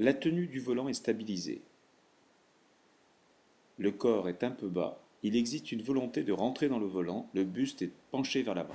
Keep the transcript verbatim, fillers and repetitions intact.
La tenue du volant est stabilisée. Le corps est un peu bas. Il existe une volonté de rentrer dans le volant. Le buste est penché vers l'avant.